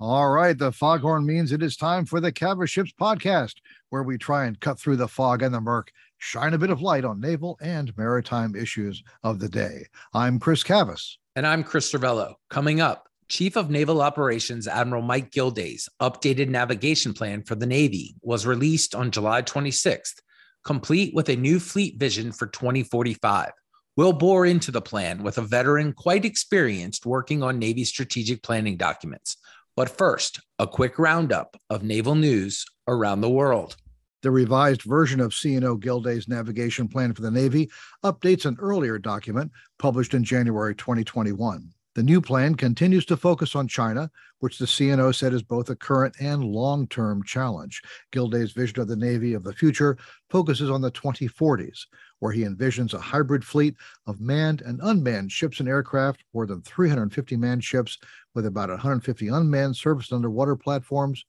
All right, the foghorn means it is time for the Cavas Ships podcast, where we try and cut through the fog and the murk, shine a bit of light on naval and maritime issues of the day. I'm Chris Cavas. And I'm Chris Cervello. Coming up, Chief of Naval Operations Admiral Mike Gilday's updated navigation plan for the Navy was released on July 26th, complete with a new fleet vision for 2045. We'll bore into the plan with a veteran quite experienced working on Navy strategic planning documents. But first, a quick roundup of naval news around the world. The revised version of C&O Gilday's navigation plan for the Navy updates an earlier document published in January 2021. The new plan continues to focus on China, which the C&O said is both a current and long-term challenge. Gilday's vision of the Navy of the future focuses on the 2040s, where he envisions a hybrid fleet of manned and unmanned ships and aircraft, more than 350 manned ships with about 150 unmanned surface and underwater platforms,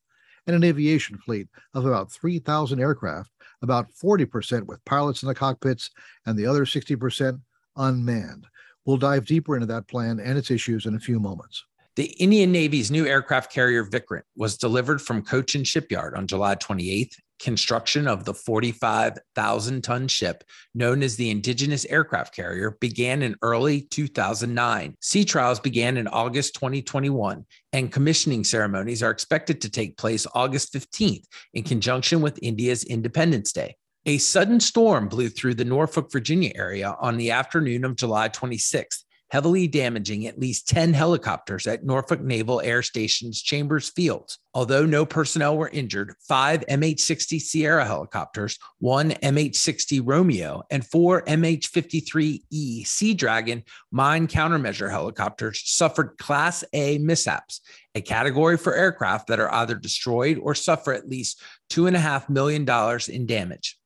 and an aviation fleet of about 3,000 aircraft, about 40% with pilots in the cockpits and the other 60% unmanned. We'll dive deeper into that plan and its issues in a few moments. The Indian Navy's new aircraft carrier Vikrant was delivered from Cochin Shipyard on July 28th. Construction of the 45,000-ton ship, known as the Indigenous Aircraft Carrier, began in early 2009. Sea trials began in August 2021, and commissioning ceremonies are expected to take place August 15th in conjunction with India's Independence Day. A sudden storm blew through the Norfolk, Virginia area on the afternoon of July 26th, heavily damaging at least 10 helicopters at Norfolk Naval Air Station's Chambers Field. Although no personnel were injured, 5 MH-60 Sierra helicopters, 1 MH-60 Romeo, and 4 MH-53E Sea Dragon mine countermeasure helicopters suffered Class A mishaps, a category for aircraft that are either destroyed or suffer at least $2.5 million in damage.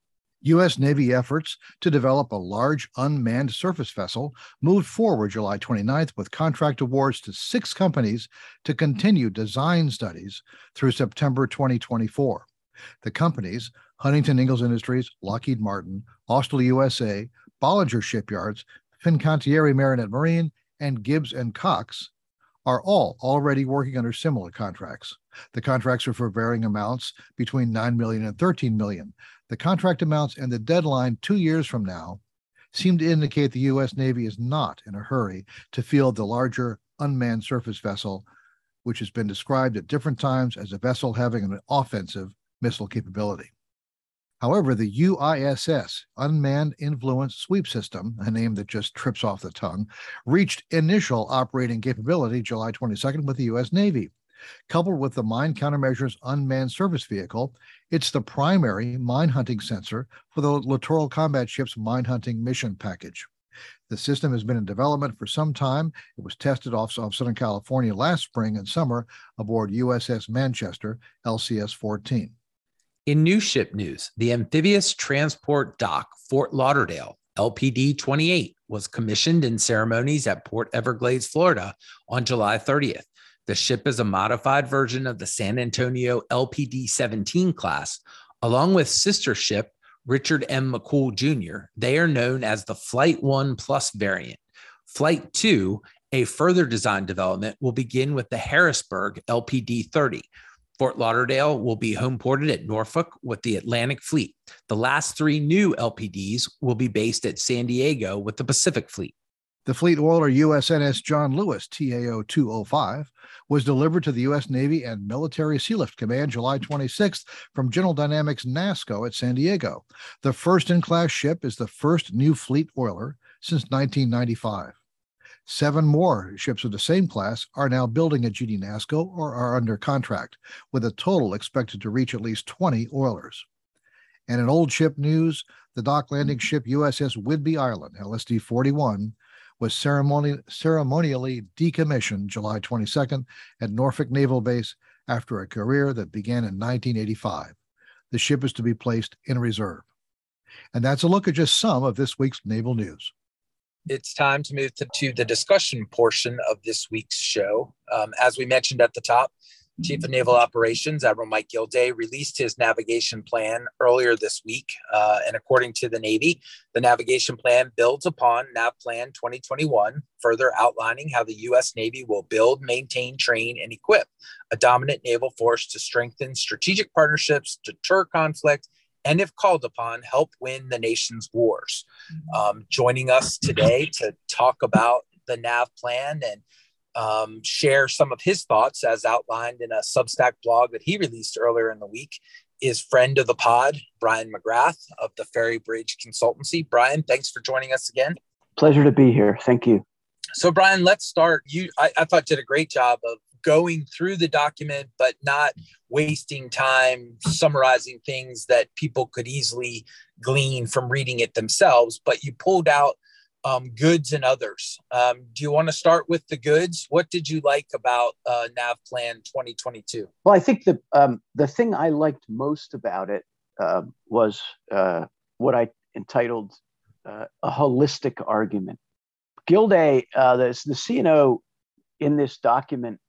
U.S. Navy efforts to develop a large unmanned surface vessel moved forward July 29th with contract awards to 6 companies to continue design studies through September 2024. The companies, Huntington Ingalls Industries, Lockheed Martin, Austal USA, Bollinger Shipyards, Fincantieri Marinette Marine, and Gibbs & Cox, are all already working under similar contracts. The contracts are for varying amounts between $9 million and $13 million. The contract amounts and the deadline 2 years from now seem to indicate the U.S. Navy is not in a hurry to field the larger unmanned surface vessel, which has been described at different times as a vessel having an offensive missile capability. However, the UISS, Unmanned Influence Sweep System, a name that just trips off the tongue, reached initial operating capability July 22nd with the U.S. Navy. Coupled with the Mine Countermeasures Unmanned Surface Vehicle, it's the primary mine-hunting sensor for the Littoral Combat Ship's mine-hunting mission package. The system has been in development for some time. It was tested off Southern California last spring and summer aboard USS Manchester, LCS-14. In new ship news, the amphibious transport dock Fort Lauderdale, LPD-28, was commissioned in ceremonies at Port Everglades, Florida on July 30th. The ship is a modified version of the San Antonio LPD 17 class. Along with sister ship Richard M. McCool Jr., they are known as the Flight 1 Plus variant. Flight 2, a further design development, will begin with the Harrisburg LPD-30. Fort Lauderdale will be homeported at Norfolk with the Atlantic Fleet. The last 3 new LPDs will be based at San Diego with the Pacific Fleet. The fleet oiler USNS John Lewis, TAO-205, was delivered to the U.S. Navy and Military Sealift Command July 26th from General Dynamics NASSCO at San Diego. The first-in-class ship is the first new fleet oiler since 1995. 7 more ships of the same class are now building at GD NASSCO or are under contract, with a total expected to reach at least 20 oilers. And in old ship news, the dock landing ship USS Whidbey Island, LSD-41, was ceremonially decommissioned July 22nd at Norfolk Naval Base after a career that began in 1985. The ship is to be placed in reserve. And that's a look at just some of this week's naval news. It's time to move to the discussion portion of this week's show. As we mentioned at the top, Chief of Naval Operations, Admiral Mike Gilday, released his navigation plan earlier this week. And according to the Navy, the navigation plan builds upon NAV Plan 2021, further outlining how the U.S. Navy will build, maintain, train, and equip a dominant naval force to strengthen strategic partnerships, deter conflict, and if called upon, help win the nation's wars. Joining us today to talk about the NAV plan and share some of his thoughts as outlined in a Substack blog that he released earlier in the week is friend of the pod, Brian McGrath of the Ferry Bridge Consultancy. Brian, thanks for joining us again. Pleasure to be here. Thank you. So Brian, let's start. I thought did a great job of going through the document, but not wasting time summarizing things that people could easily glean from reading it themselves, but you pulled out goods and others. Do you want to start with the goods? What did you like about NAV Plan 2022? Well, I think the thing I liked most about it was what I entitled a holistic argument. Gilday, the CNO in this document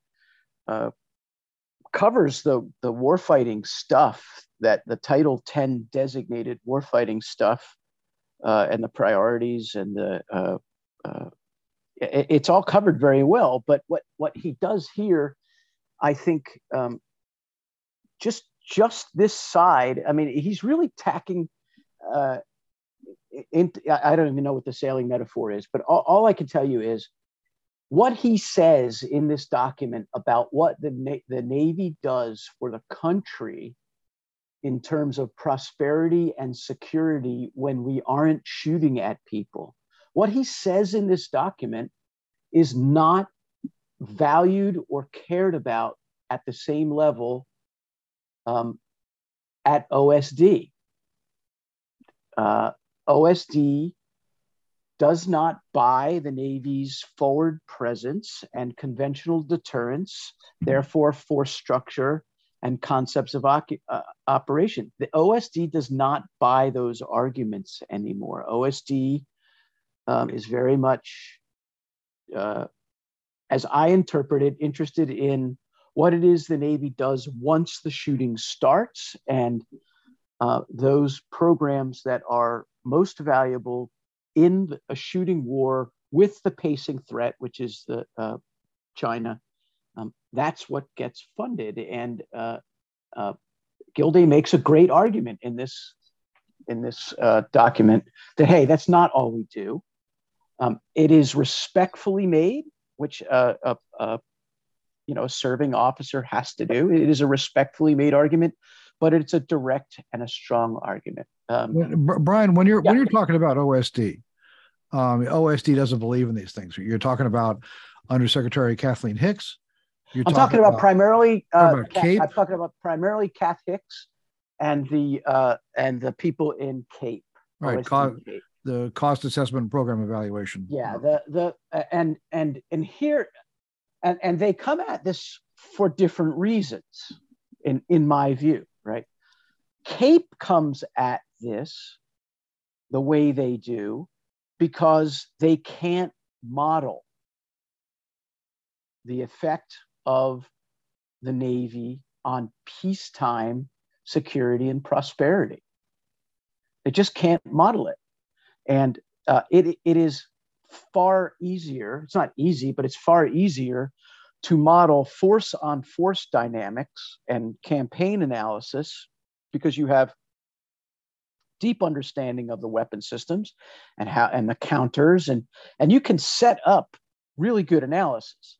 covers the warfighting stuff that the Title 10 designated warfighting stuff. And the priorities and it's all covered very well. But what he does here, I think, just this side. I mean, he's really tacking. I don't even know what the sailing metaphor is, but all I can tell you is what he says in this document about what the Navy does for the country in terms of prosperity and security when we aren't shooting at people. What he says in this document is not valued or cared about at the same level at OSD. OSD does not buy the Navy's forward presence and conventional deterrence, therefore force structure, and concepts of operation. The OSD does not buy those arguments anymore. OSD is very much, as I interpret it, interested in what it is the Navy does once the shooting starts, and those programs that are most valuable in a shooting war with the pacing threat, which is the China. That's what gets funded, and Gilday makes a great argument in this document that, hey, that's not all we do. It is respectfully made, which a serving officer has to do. It is a respectfully made argument, but it's a direct and a strong argument. Brian, when you're talking about OSD, OSD doesn't believe in these things. You're talking about Undersecretary Kathleen Hicks. I'm talking about primarily Kath Hicks and the people in CAPE. Right, CAPE. The cost assessment program evaluation. Yeah, and they come at this for different reasons, in my view, right? CAPE comes at this the way they do because they can't model the effect of the Navy on peacetime security and prosperity. They just can't model it. And it is far easier, it's not easy, but it's far easier to model force on force dynamics and campaign analysis because you have deep understanding of the weapon systems and how and the counters and you can set up really good analysis.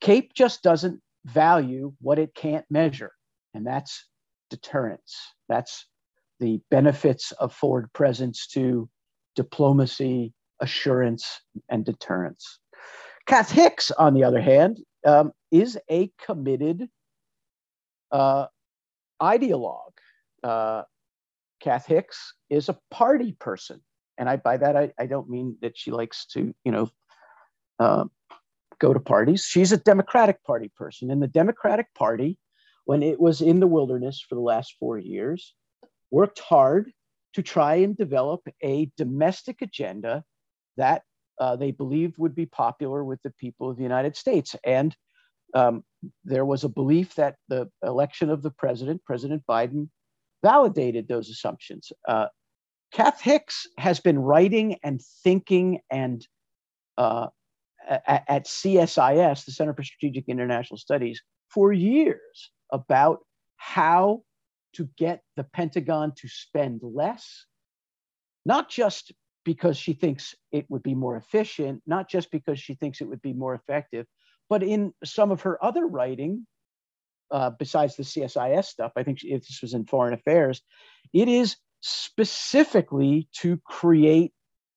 CAPE just doesn't value what it can't measure, and that's deterrence. That's the benefits of forward presence to diplomacy, assurance, and deterrence. Kath Hicks, on the other hand, is a committed ideologue. Kath Hicks is a party person, and by that I don't mean that she likes to, go to parties. She's a Democratic Party person. And the Democratic Party, when it was in the wilderness for the last 4 years, worked hard to try and develop a domestic agenda that they believed would be popular with the people of the United States. And there was a belief that the election of the president, President Biden, validated those assumptions. Kath Hicks has been writing and thinking and at CSIS, the Center for Strategic International Studies, for years about how to get the Pentagon to spend less, not just because she thinks it would be more efficient, not just because she thinks it would be more effective, but in some of her other writing, besides the CSIS stuff, I think if this was in Foreign Affairs, it is specifically to create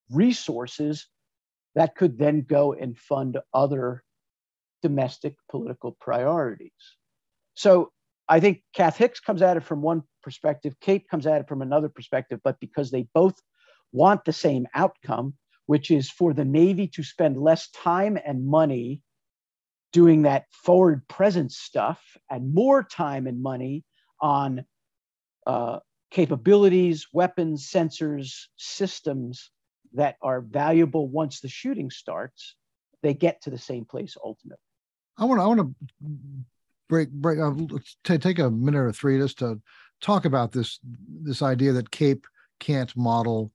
resources that could then go and fund other domestic political priorities. So I think Kath Hicks comes at it from one perspective, CAPE comes at it from another perspective, but because they both want the same outcome, which is for the Navy to spend less time and money doing that forward presence stuff and more time and money on capabilities, weapons, sensors, systems that are valuable once the shooting starts, they get to the same place ultimately. I want to break. Take a minute or three just to talk about this idea that CAPE can't model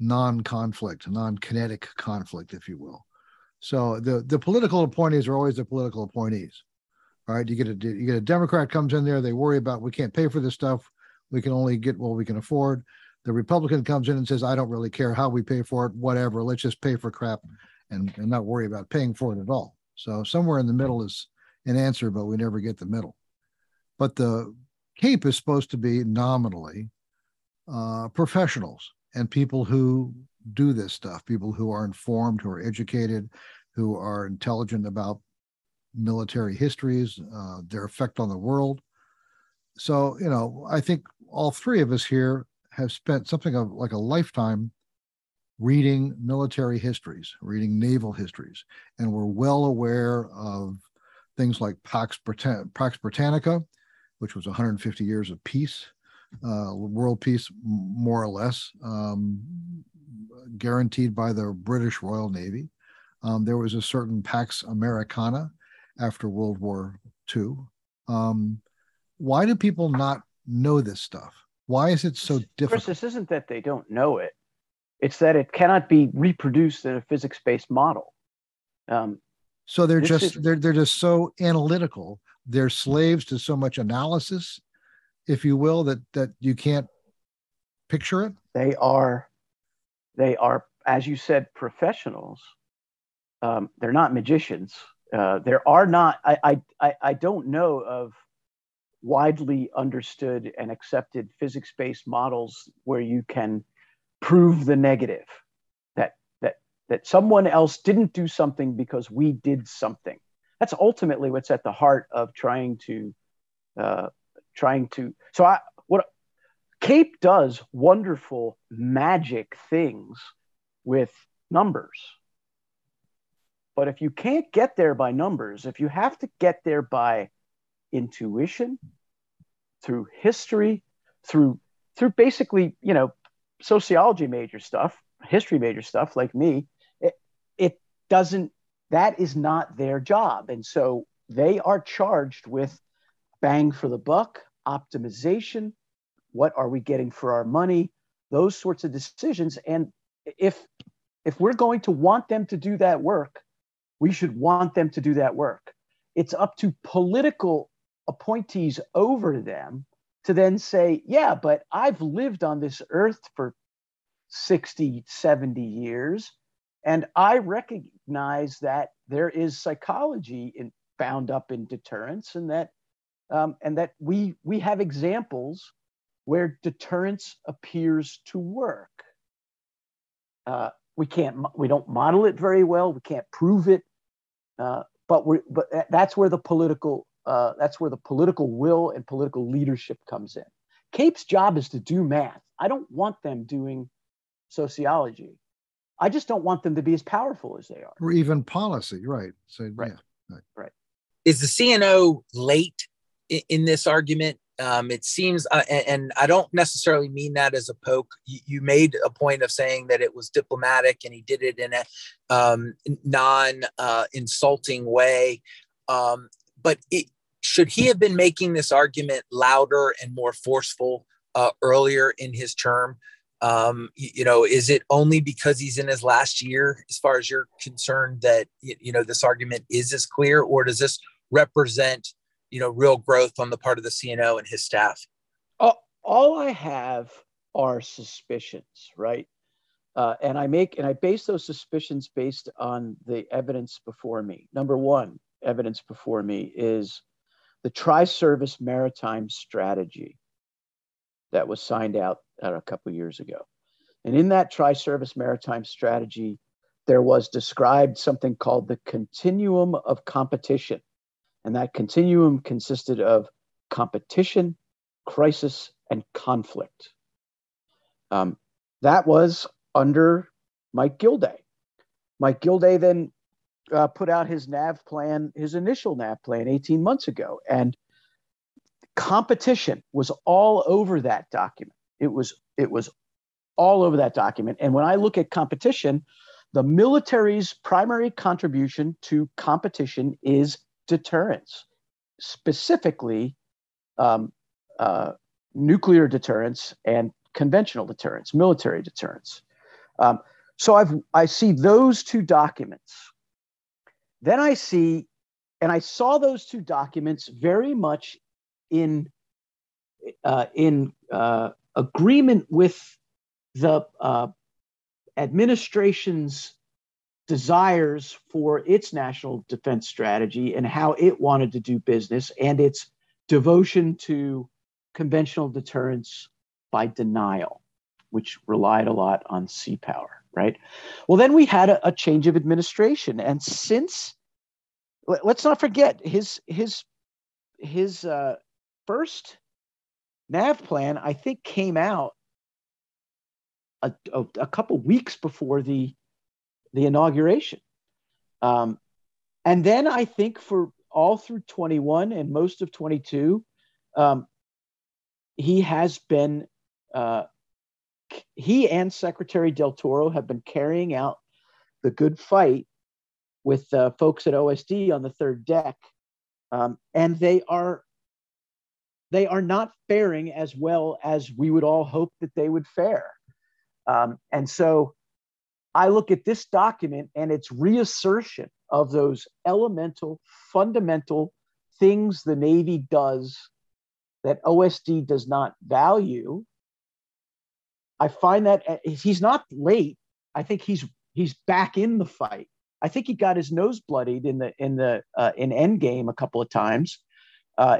non-conflict, non-kinetic conflict, if you will. So the political appointees are always the political appointees, right? You get a Democrat comes in there, they worry about we can't pay for this stuff, we can only get what we can afford. The Republican comes in and says, I don't really care how we pay for it, whatever, let's just pay for crap and not worry about paying for it at all. So somewhere in the middle is an answer, but we never get the middle. But the CAPE is supposed to be nominally professionals and people who do this stuff, people who are informed, who are educated, who are intelligent about military histories, their effect on the world. So, you know, I think all three of us here have spent something of like a lifetime reading military histories, reading naval histories, and we're well aware of things like Pax Britannica, which was 150 years of peace, world peace, more or less, guaranteed by the British Royal Navy. There was a certain Pax Americana after World War II. Why do people not know this stuff? Why is it so difficult? Chris, this isn't that they don't know it. It's that it cannot be reproduced in a physics-based model. So they're just so analytical. They're slaves to so much analysis, if you will, that you can't picture it. They are, as you said, professionals. They're not magicians. There are not. I don't know of widely understood and accepted physics-based models where you can prove the negative, that someone else didn't do something because we did something. That's ultimately what's at the heart of trying to. So what CAPE does wonderful magic things with numbers, but if you can't get there by numbers, if you have to get there by intuition, through history, through basically, you know, sociology major stuff, history major stuff like me, it doesn't, that is not their job. And so they are charged with bang for the buck, optimization, what are we getting for our money, those sorts of decisions. And if we're going to want them to do that work, we should want them to do that work. It's up to political appointees over them to then say, yeah, but I've lived on this earth for 60, 70 years, and I recognize that there is psychology bound up in deterrence, and that we have examples where deterrence appears to work. We don't model it very well. We can't prove it. But that's where the political will and political leadership comes in. CAPE's job is to do math. I don't want them doing sociology. I just don't want them to be as powerful as they are, or even policy, right? So right, yeah, right. Is the CNO late in this argument? It seems, and I don't necessarily mean that as a poke. You made a point of saying that it was diplomatic and he did it in a non-insulting way. But should he have been making this argument louder and more forceful earlier in his term? Is it only because he's in his last year, as far as you're concerned, that, this argument is as clear, or does this represent, real growth on the part of the CNO and his staff? All I have are suspicions, right? And I base those suspicions based on the evidence before me. Number one, evidence before me is the Tri-Service Maritime Strategy that was signed out a couple of years ago. And in that Tri-Service Maritime Strategy, there was described something called the continuum of competition. And that continuum consisted of competition, crisis, and conflict. That was under Mike Gilday. Mike Gilday then put out his NAV plan, his initial NAV plan 18 months ago. And competition was all over that document. It was all over that document. And when I look at competition, the military's primary contribution to competition is deterrence, specifically nuclear deterrence and conventional deterrence, military deterrence. So I see those two documents. Then I see, and I saw those two documents very much in agreement with the administration's desires for its national defense strategy and how it wanted to do business, and its devotion to conventional deterrence by denial, which relied a lot on sea power, right? Well, then we had a change of administration. And since, let's not forget, his first NAV plan, I think, came out a couple weeks before the inauguration. And then I think for all through 21 and most of 22, he has been, he and Secretary Del Toro have been carrying out the good fight with folks at OSD on the third deck. And they are not faring as well as we would all hope that they would fare. And so I look at this document and its reassertion of those elemental, fundamental things the Navy does that OSD does not value. I find that he's not late. I think he's back in the fight. I think he got his nose bloodied in Endgame a couple of times,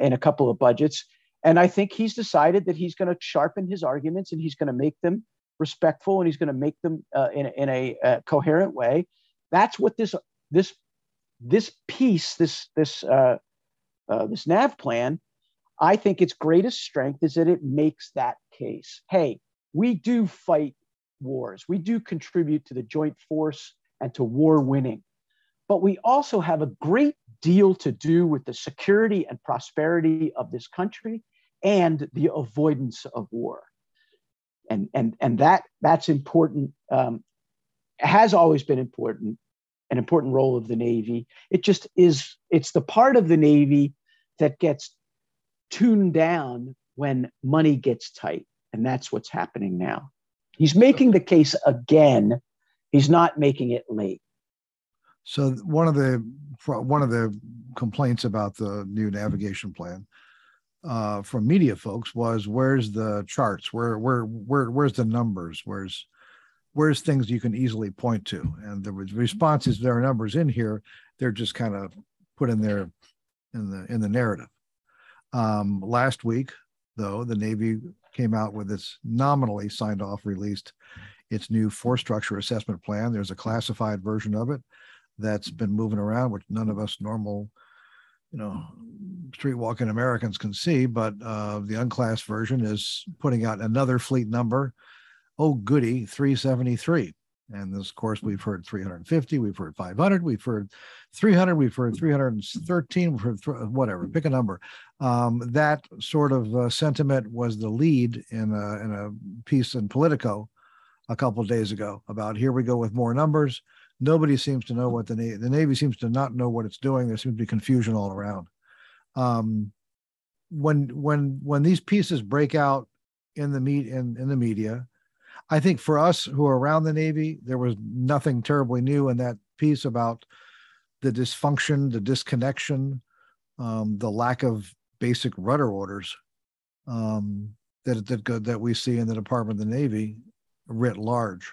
in a couple of budgets. And I think he's decided that he's going to sharpen his arguments, and he's going to make them respectful, and he's going to make them in a coherent way. That's what this NAV plan, I think its greatest strength is that it makes that case. Hey, we do fight wars. We do contribute to the joint force and to war winning. But we also have a great deal to do with the security and prosperity of this country and the avoidance of war. And that's important, has always been important, an important role of the Navy. It just is, it's the part of the Navy that gets tuned down when money gets tight. And that's what's happening now. He's making the case again. He's not making it late. So one of the complaints about the new navigation plan from media folks was, where's the charts? Where's the numbers? Where's things you can easily point to? And the response is, there are numbers in here. They're just kind of put in there in the narrative. Last week, though, the Navy came out with its nominally signed off, released its new force structure assessment plan. There's a classified version of it that's been moving around, which none of us normal, streetwalking Americans can see, but the unclassed version is putting out another fleet number, oh goody, 373. And this, of course, we've heard 350, we've heard 500, we've heard 300, we've heard 313, we've heard whatever, pick a number. That sort of sentiment was the lead in a piece in Politico a couple of days ago about, here we go with more numbers. Nobody seems to know what the Navy seems to not know what it's doing. There seems to be confusion all around. When these pieces break out in the media, I think for us who are around the Navy, there was nothing terribly new in that piece about the dysfunction, the disconnection, the lack of basic rudder orders that we see in the Department of the Navy writ large.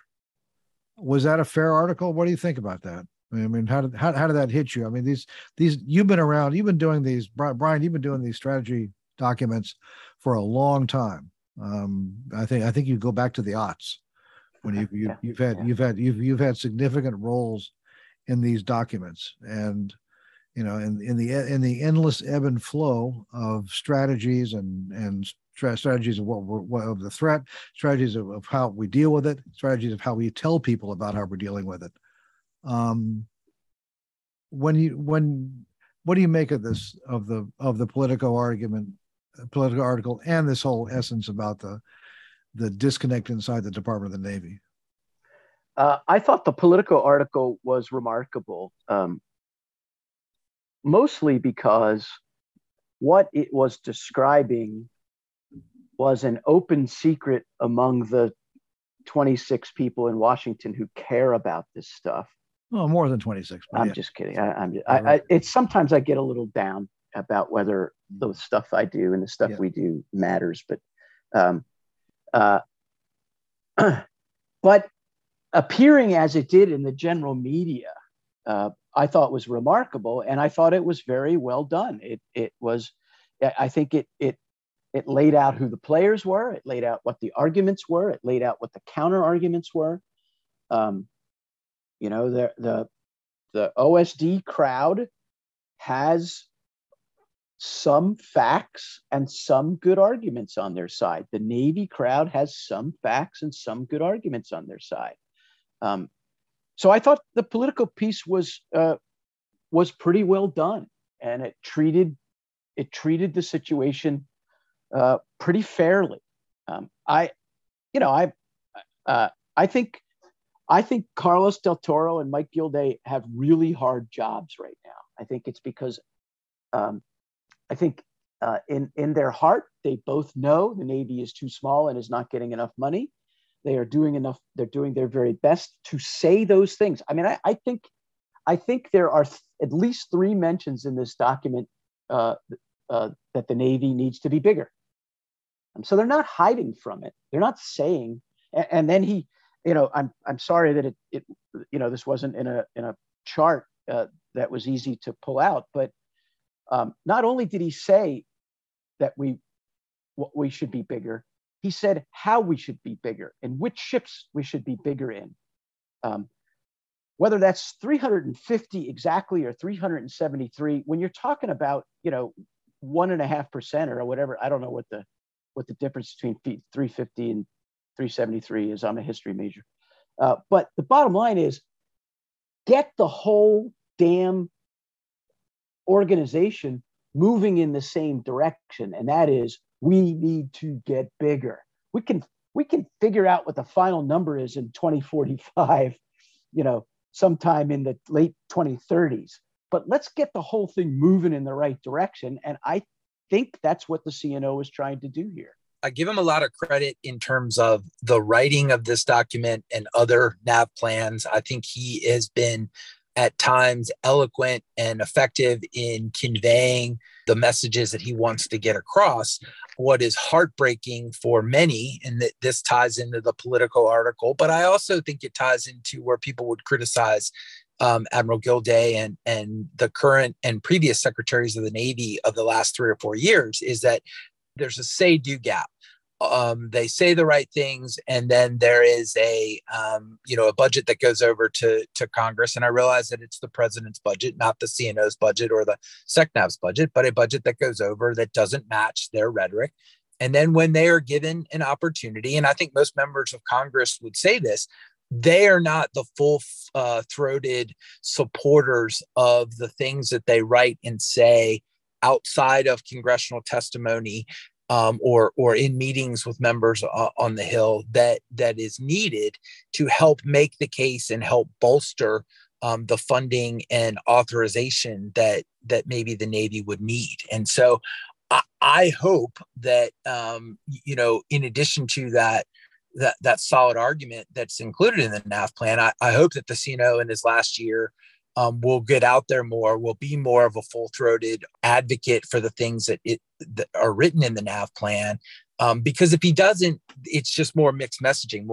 Was that a fair article? What do you think about that? I mean, how did that hit you? I mean, these you've been around, you've been doing these, Brian, you've been doing these strategy documents for a long time. I think you go back to the aughts when you've had significant roles in these documents, and you know, in the endless ebb and flow of strategies and strategies of what of the threat, strategies of how we deal with it, strategies of how we tell people about how we're dealing with it. What do you make of this, of the political article and this whole essence about the disconnect inside the Department of the Navy? I thought the political article was remarkable, mostly because what it was describing was an open secret among the 26 people in Washington who care about this stuff. Well, more than 26. I'm just kidding. It's sometimes I get a little down about whether the stuff I do and the stuff we do matters, but but appearing as it did in the general media, I thought was remarkable, and I thought it was very well done. It laid out who the players were. It laid out what the arguments were. It laid out what the counter arguments were. You know, the OSD crowd has some facts and some good arguments on their side. The Navy crowd has some facts and some good arguments on their side. So I thought the political piece was pretty well done, and it treated the situation pretty fairly. I think Carlos Del Toro and Mike Gilday have really hard jobs right now. I think it's because in their heart, they both know the Navy is too small and is not getting enough money. They are doing enough. They're doing their very best to say those things. I mean, I think there are at least three mentions in this document that the Navy needs to be bigger. So they're not hiding from it. They're not saying, and then he, you know, I'm sorry that it you know, this wasn't in a chart that was easy to pull out, but not only did he say that we should be bigger, he said how we should be bigger and which ships we should be bigger in, whether that's 350 exactly or 373. When you're talking about, you know, 1.5% or whatever, I don't know what the difference between 350 and 373 is. I'm a history major, but the bottom line is get the whole damn organization moving in the same direction, and that is we need to get bigger. We can figure out what the final number is in 2045, you know, sometime in the late 2030s, but let's get the whole thing moving in the right direction, and I think that's what the CNO is trying to do here. I give him a lot of credit in terms of the writing of this document and other nav plans. I think he has been at times eloquent and effective in conveying the messages that he wants to get across. What is heartbreaking for many, and that this ties into the political article, but I also think it ties into where people would criticize Admiral Gilday and the current and previous secretaries of the Navy of the last 3 or 4 years, is that there's a say-do gap. They say the right things, and then there is a budget that goes over to Congress. And I realize that it's the president's budget, not the CNO's budget or the SECNAV's budget, but a budget that goes over that doesn't match their rhetoric. And then when they are given an opportunity, and I think most members of Congress would say this, they are not the full-throated supporters of the things that they write and say outside of congressional testimony, or in meetings with members on the Hill that is needed to help make the case and help bolster the funding and authorization that maybe the Navy would need. And so I hope that, you know, in addition to that solid argument that's included in the NAF plan, I hope that the CNO in his last year will get out there more, will be more of a full-throated advocate for the things that are written in the NAF plan. Because if he doesn't, it's just more mixed messaging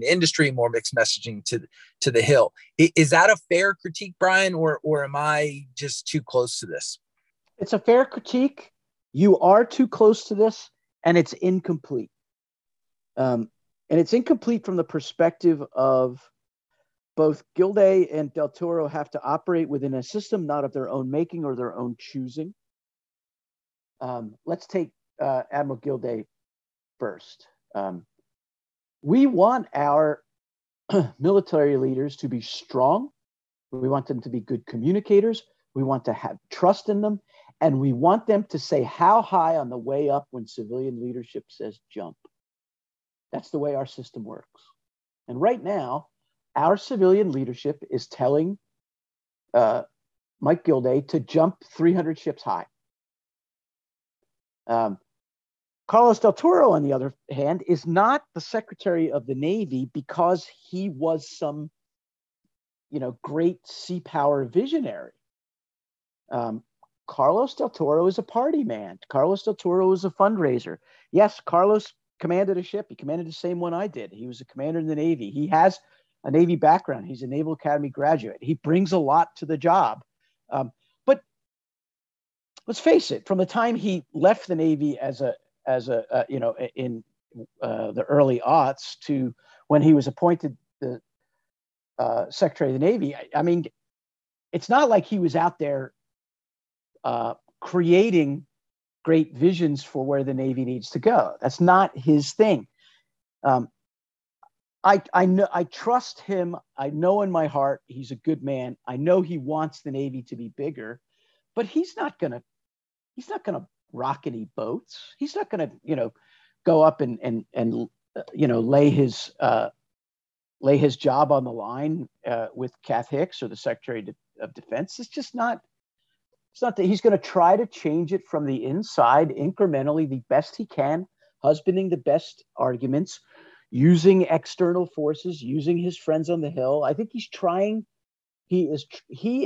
to industry, more mixed messaging to the Hill. Is that a fair critique, Brian, or am I just too close to this? It's a fair critique. You are too close to this, and it's incomplete. And it's incomplete from the perspective of both Gilday and Del Toro have to operate within a system not of their own making or their own choosing. Let's take Admiral Gilday first. We want our military leaders to be strong. We want them to be good communicators. We want to have trust in them. And we want them to say how high on the way up when civilian leadership says jump. That's the way our system works. And right now, our civilian leadership is telling Mike Gilday to jump 300 ships high. Carlos Del Toro, on the other hand, is not the Secretary of the Navy because he was some, great sea power visionary. Carlos Del Toro is a party man. Carlos Del Toro is a fundraiser. Yes, Carlos commanded a ship. He commanded the same one I did. He was a commander in the Navy. He has a Navy background. He's a Naval Academy graduate. He brings a lot to the job. But let's face it, from the time he left the Navy in the early aughts to when he was appointed the Secretary of the Navy, I mean, it's not like he was out there creating great visions for where the Navy needs to go. That's not his thing. I know, I trust him. I know in my heart he's a good man. I know he wants the Navy to be bigger, but he's not gonna rock any boats. He's not gonna go up and lay his job on the line with Kath Hicks or the Secretary of Defense. It's not that he's going to try to change it from the inside incrementally the best he can, husbanding the best arguments, using external forces, using his friends on the Hill. I think he's trying. He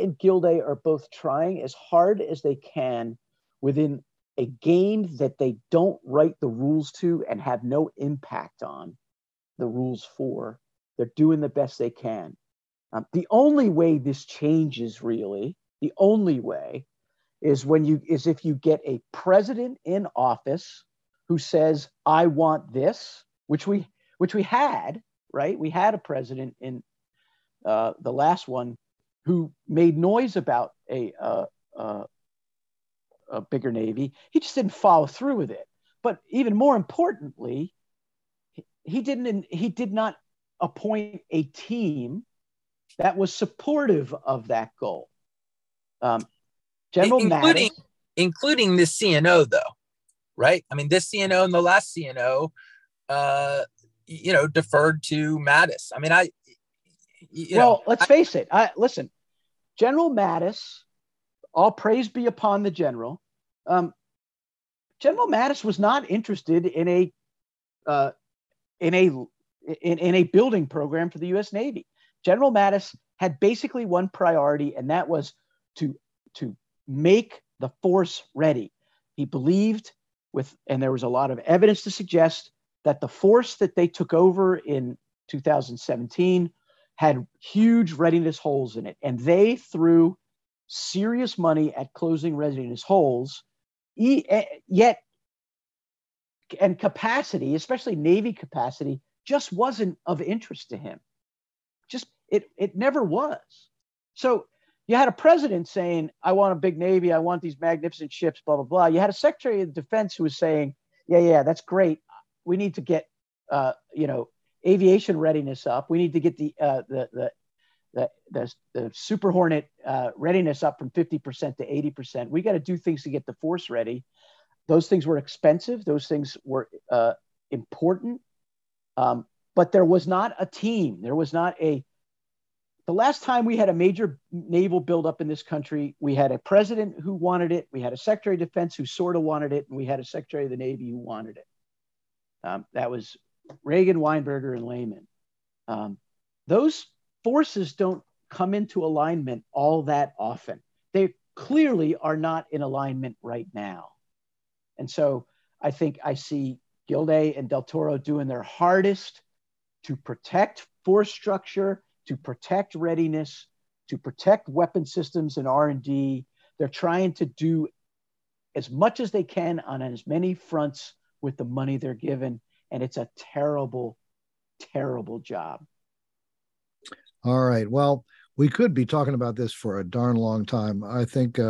and Gilday are both trying as hard as they can within a game that they don't write the rules to and have no impact on the rules for. They're doing the best they can. The only way this changes, really, the only way is if you get a president in office who says, I want this, which we had, right? We had a president in the last one who made noise about a bigger Navy. He just didn't follow through with it. But even more importantly, he did not appoint a team that was supportive of that goal. General Mattis, including this CNO, though, right? I mean, this CNO and the last CNO, deferred to Mattis. I mean, let's face it. Listen, General Mattis, all praise be upon the general. General Mattis was not interested in a building program for the U.S. Navy. General Mattis had basically one priority, and that was to make the force ready. He believed and there was a lot of evidence to suggest that the force that they took over in 2017 had huge readiness holes in it. And they threw serious money at closing readiness holes, yet, and capacity, especially Navy capacity, just wasn't of interest to him. Just, it never was. So, you had a president saying, I want a big Navy. I want these magnificent ships, blah, blah, blah. You had a Secretary of Defense who was saying, yeah, that's great. We need to get, aviation readiness up. We need to get the Super Hornet readiness up from 50% to 80%. We got to do things to get the force ready. Those things were expensive. Those things were important. But there was not a team. There was not a The last time we had a major naval buildup in this country, we had a president who wanted it, we had a Secretary of Defense who sort of wanted it, and we had a Secretary of the Navy who wanted it. That was Reagan, Weinberger, and Lehman. Those forces don't come into alignment all that often. They clearly are not in alignment right now. And so I think I see Gilday and Del Toro doing their hardest to protect force structure, to protect readiness, to protect weapon systems and R&D. They're trying to do as much as they can on as many fronts with the money they're given. And it's a terrible, terrible job. All right. Well, we could be talking about this for a darn long time. I think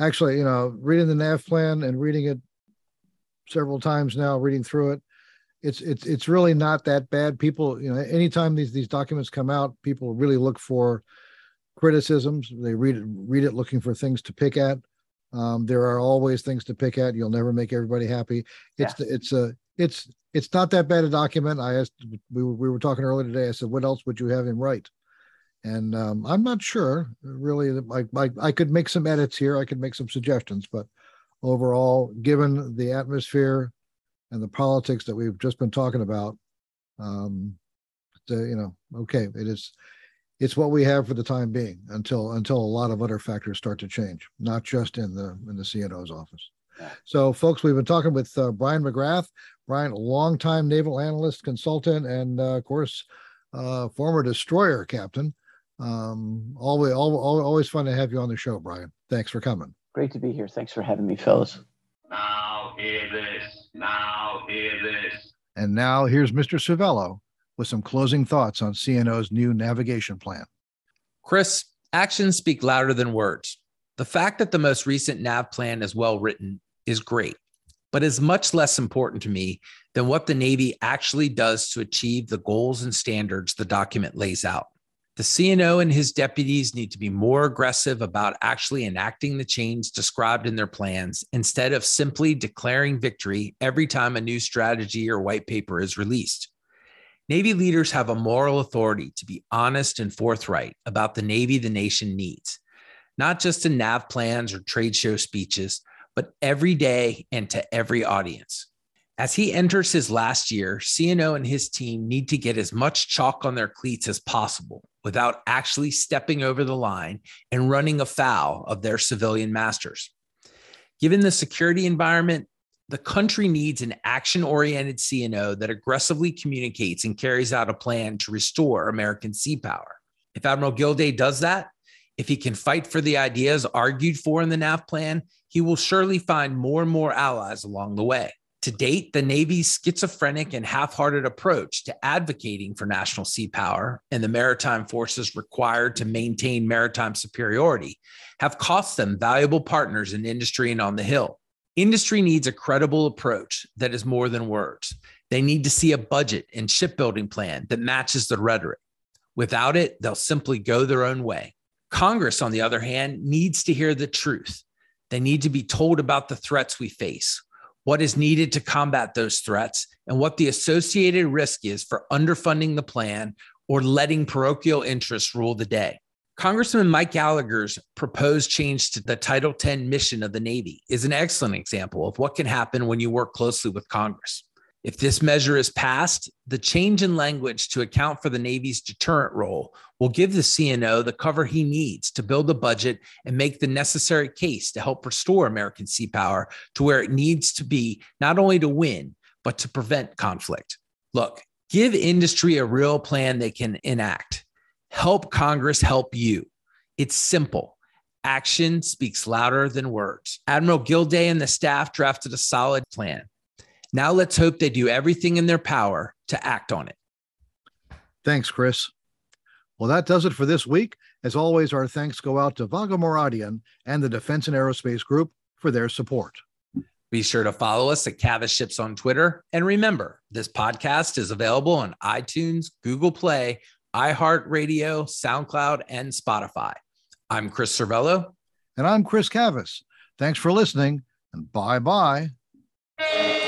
actually, you know, reading the NAV plan and reading it several times now, reading through it, it's really not that bad. People, you know, anytime these documents come out, people really look for criticisms. They read it looking for things to pick at. There are always things to pick at. You'll never make everybody happy. It's not that bad a document. I asked, we were talking earlier today. I said, what else would you have him write? And I'm not sure really. I could make some edits here. I could make some suggestions, but overall, given the atmosphere and the politics that we've just been talking about, okay, it's what we have for the time being until a lot of other factors start to change, not just in the CNO's office. So, folks, we've been talking with Brian McGrath. Brian, a longtime naval analyst, consultant, and of course, former destroyer captain. Always fun to have you on the show, Brian. Thanks for coming. Great to be here. Thanks for having me, fellas. Now hear this. Now hear this. And now here's Mr. Cervello with some closing thoughts on CNO's new navigation plan. Chris, actions speak louder than words. The fact that the most recent NAV plan is well written is great, but is much less important to me than what the Navy actually does to achieve the goals and standards the document lays out. The CNO and his deputies need to be more aggressive about actually enacting the change described in their plans instead of simply declaring victory every time a new strategy or white paper is released. Navy leaders have a moral authority to be honest and forthright about the Navy the nation needs, not just in NAV plans or trade show speeches, but every day and to every audience. As he enters his last year, CNO and his team need to get as much chalk on their cleats as possible without actually stepping over the line and running afoul of their civilian masters. Given the security environment, the country needs an action-oriented CNO that aggressively communicates and carries out a plan to restore American sea power. If Admiral Gilday does that, if he can fight for the ideas argued for in the NAV plan, he will surely find more and more allies along the way. To date, the Navy's schizophrenic and half-hearted approach to advocating for national sea power and the maritime forces required to maintain maritime superiority have cost them valuable partners in industry and on the Hill. Industry needs a credible approach that is more than words. They need to see a budget and shipbuilding plan that matches the rhetoric. Without it, they'll simply go their own way. Congress, on the other hand, needs to hear the truth. They need to be told about the threats we face, what is needed to combat those threats, and what the associated risk is for underfunding the plan or letting parochial interests rule the day. Congressman Mike Gallagher's proposed change to the Title 10 mission of the Navy is an excellent example of what can happen when you work closely with Congress. If this measure is passed, the change in language to account for the Navy's deterrent role will give the CNO the cover he needs to build a budget and make the necessary case to help restore American sea power to where it needs to be, not only to win, but to prevent conflict. Look, give industry a real plan they can enact. Help Congress help you. It's simple. Action speaks louder than words. Admiral Gilday and the staff drafted a solid plan. Now let's hope they do everything in their power to act on it. Thanks, Chris. Well, that does it for this week. As always, our thanks go out to Vago Moradian and the Defense and Aerospace Group for their support. Be sure to follow us at Cavas Ships on Twitter. And remember, this podcast is available on iTunes, Google Play, iHeartRadio, SoundCloud, and Spotify. I'm Chris Cervello. And I'm Chris Cavas. Thanks for listening, and bye-bye.